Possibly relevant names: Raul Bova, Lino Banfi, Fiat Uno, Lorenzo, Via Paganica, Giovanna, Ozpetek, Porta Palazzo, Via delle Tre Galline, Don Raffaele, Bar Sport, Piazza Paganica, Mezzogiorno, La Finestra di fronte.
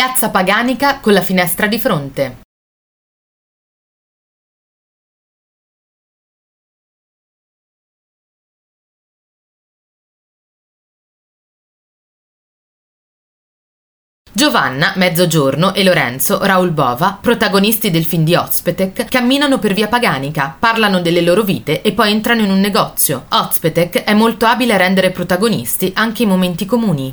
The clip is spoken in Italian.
Piazza Paganica con la finestra di fronte. Giovanna, Mezzogiorno, e Lorenzo, Raul Bova, protagonisti del film di Ozpetek, camminano per via Paganica, parlano delle loro vite e poi entrano in un negozio. Ozpetek è molto abile a rendere protagonisti anche i momenti comuni.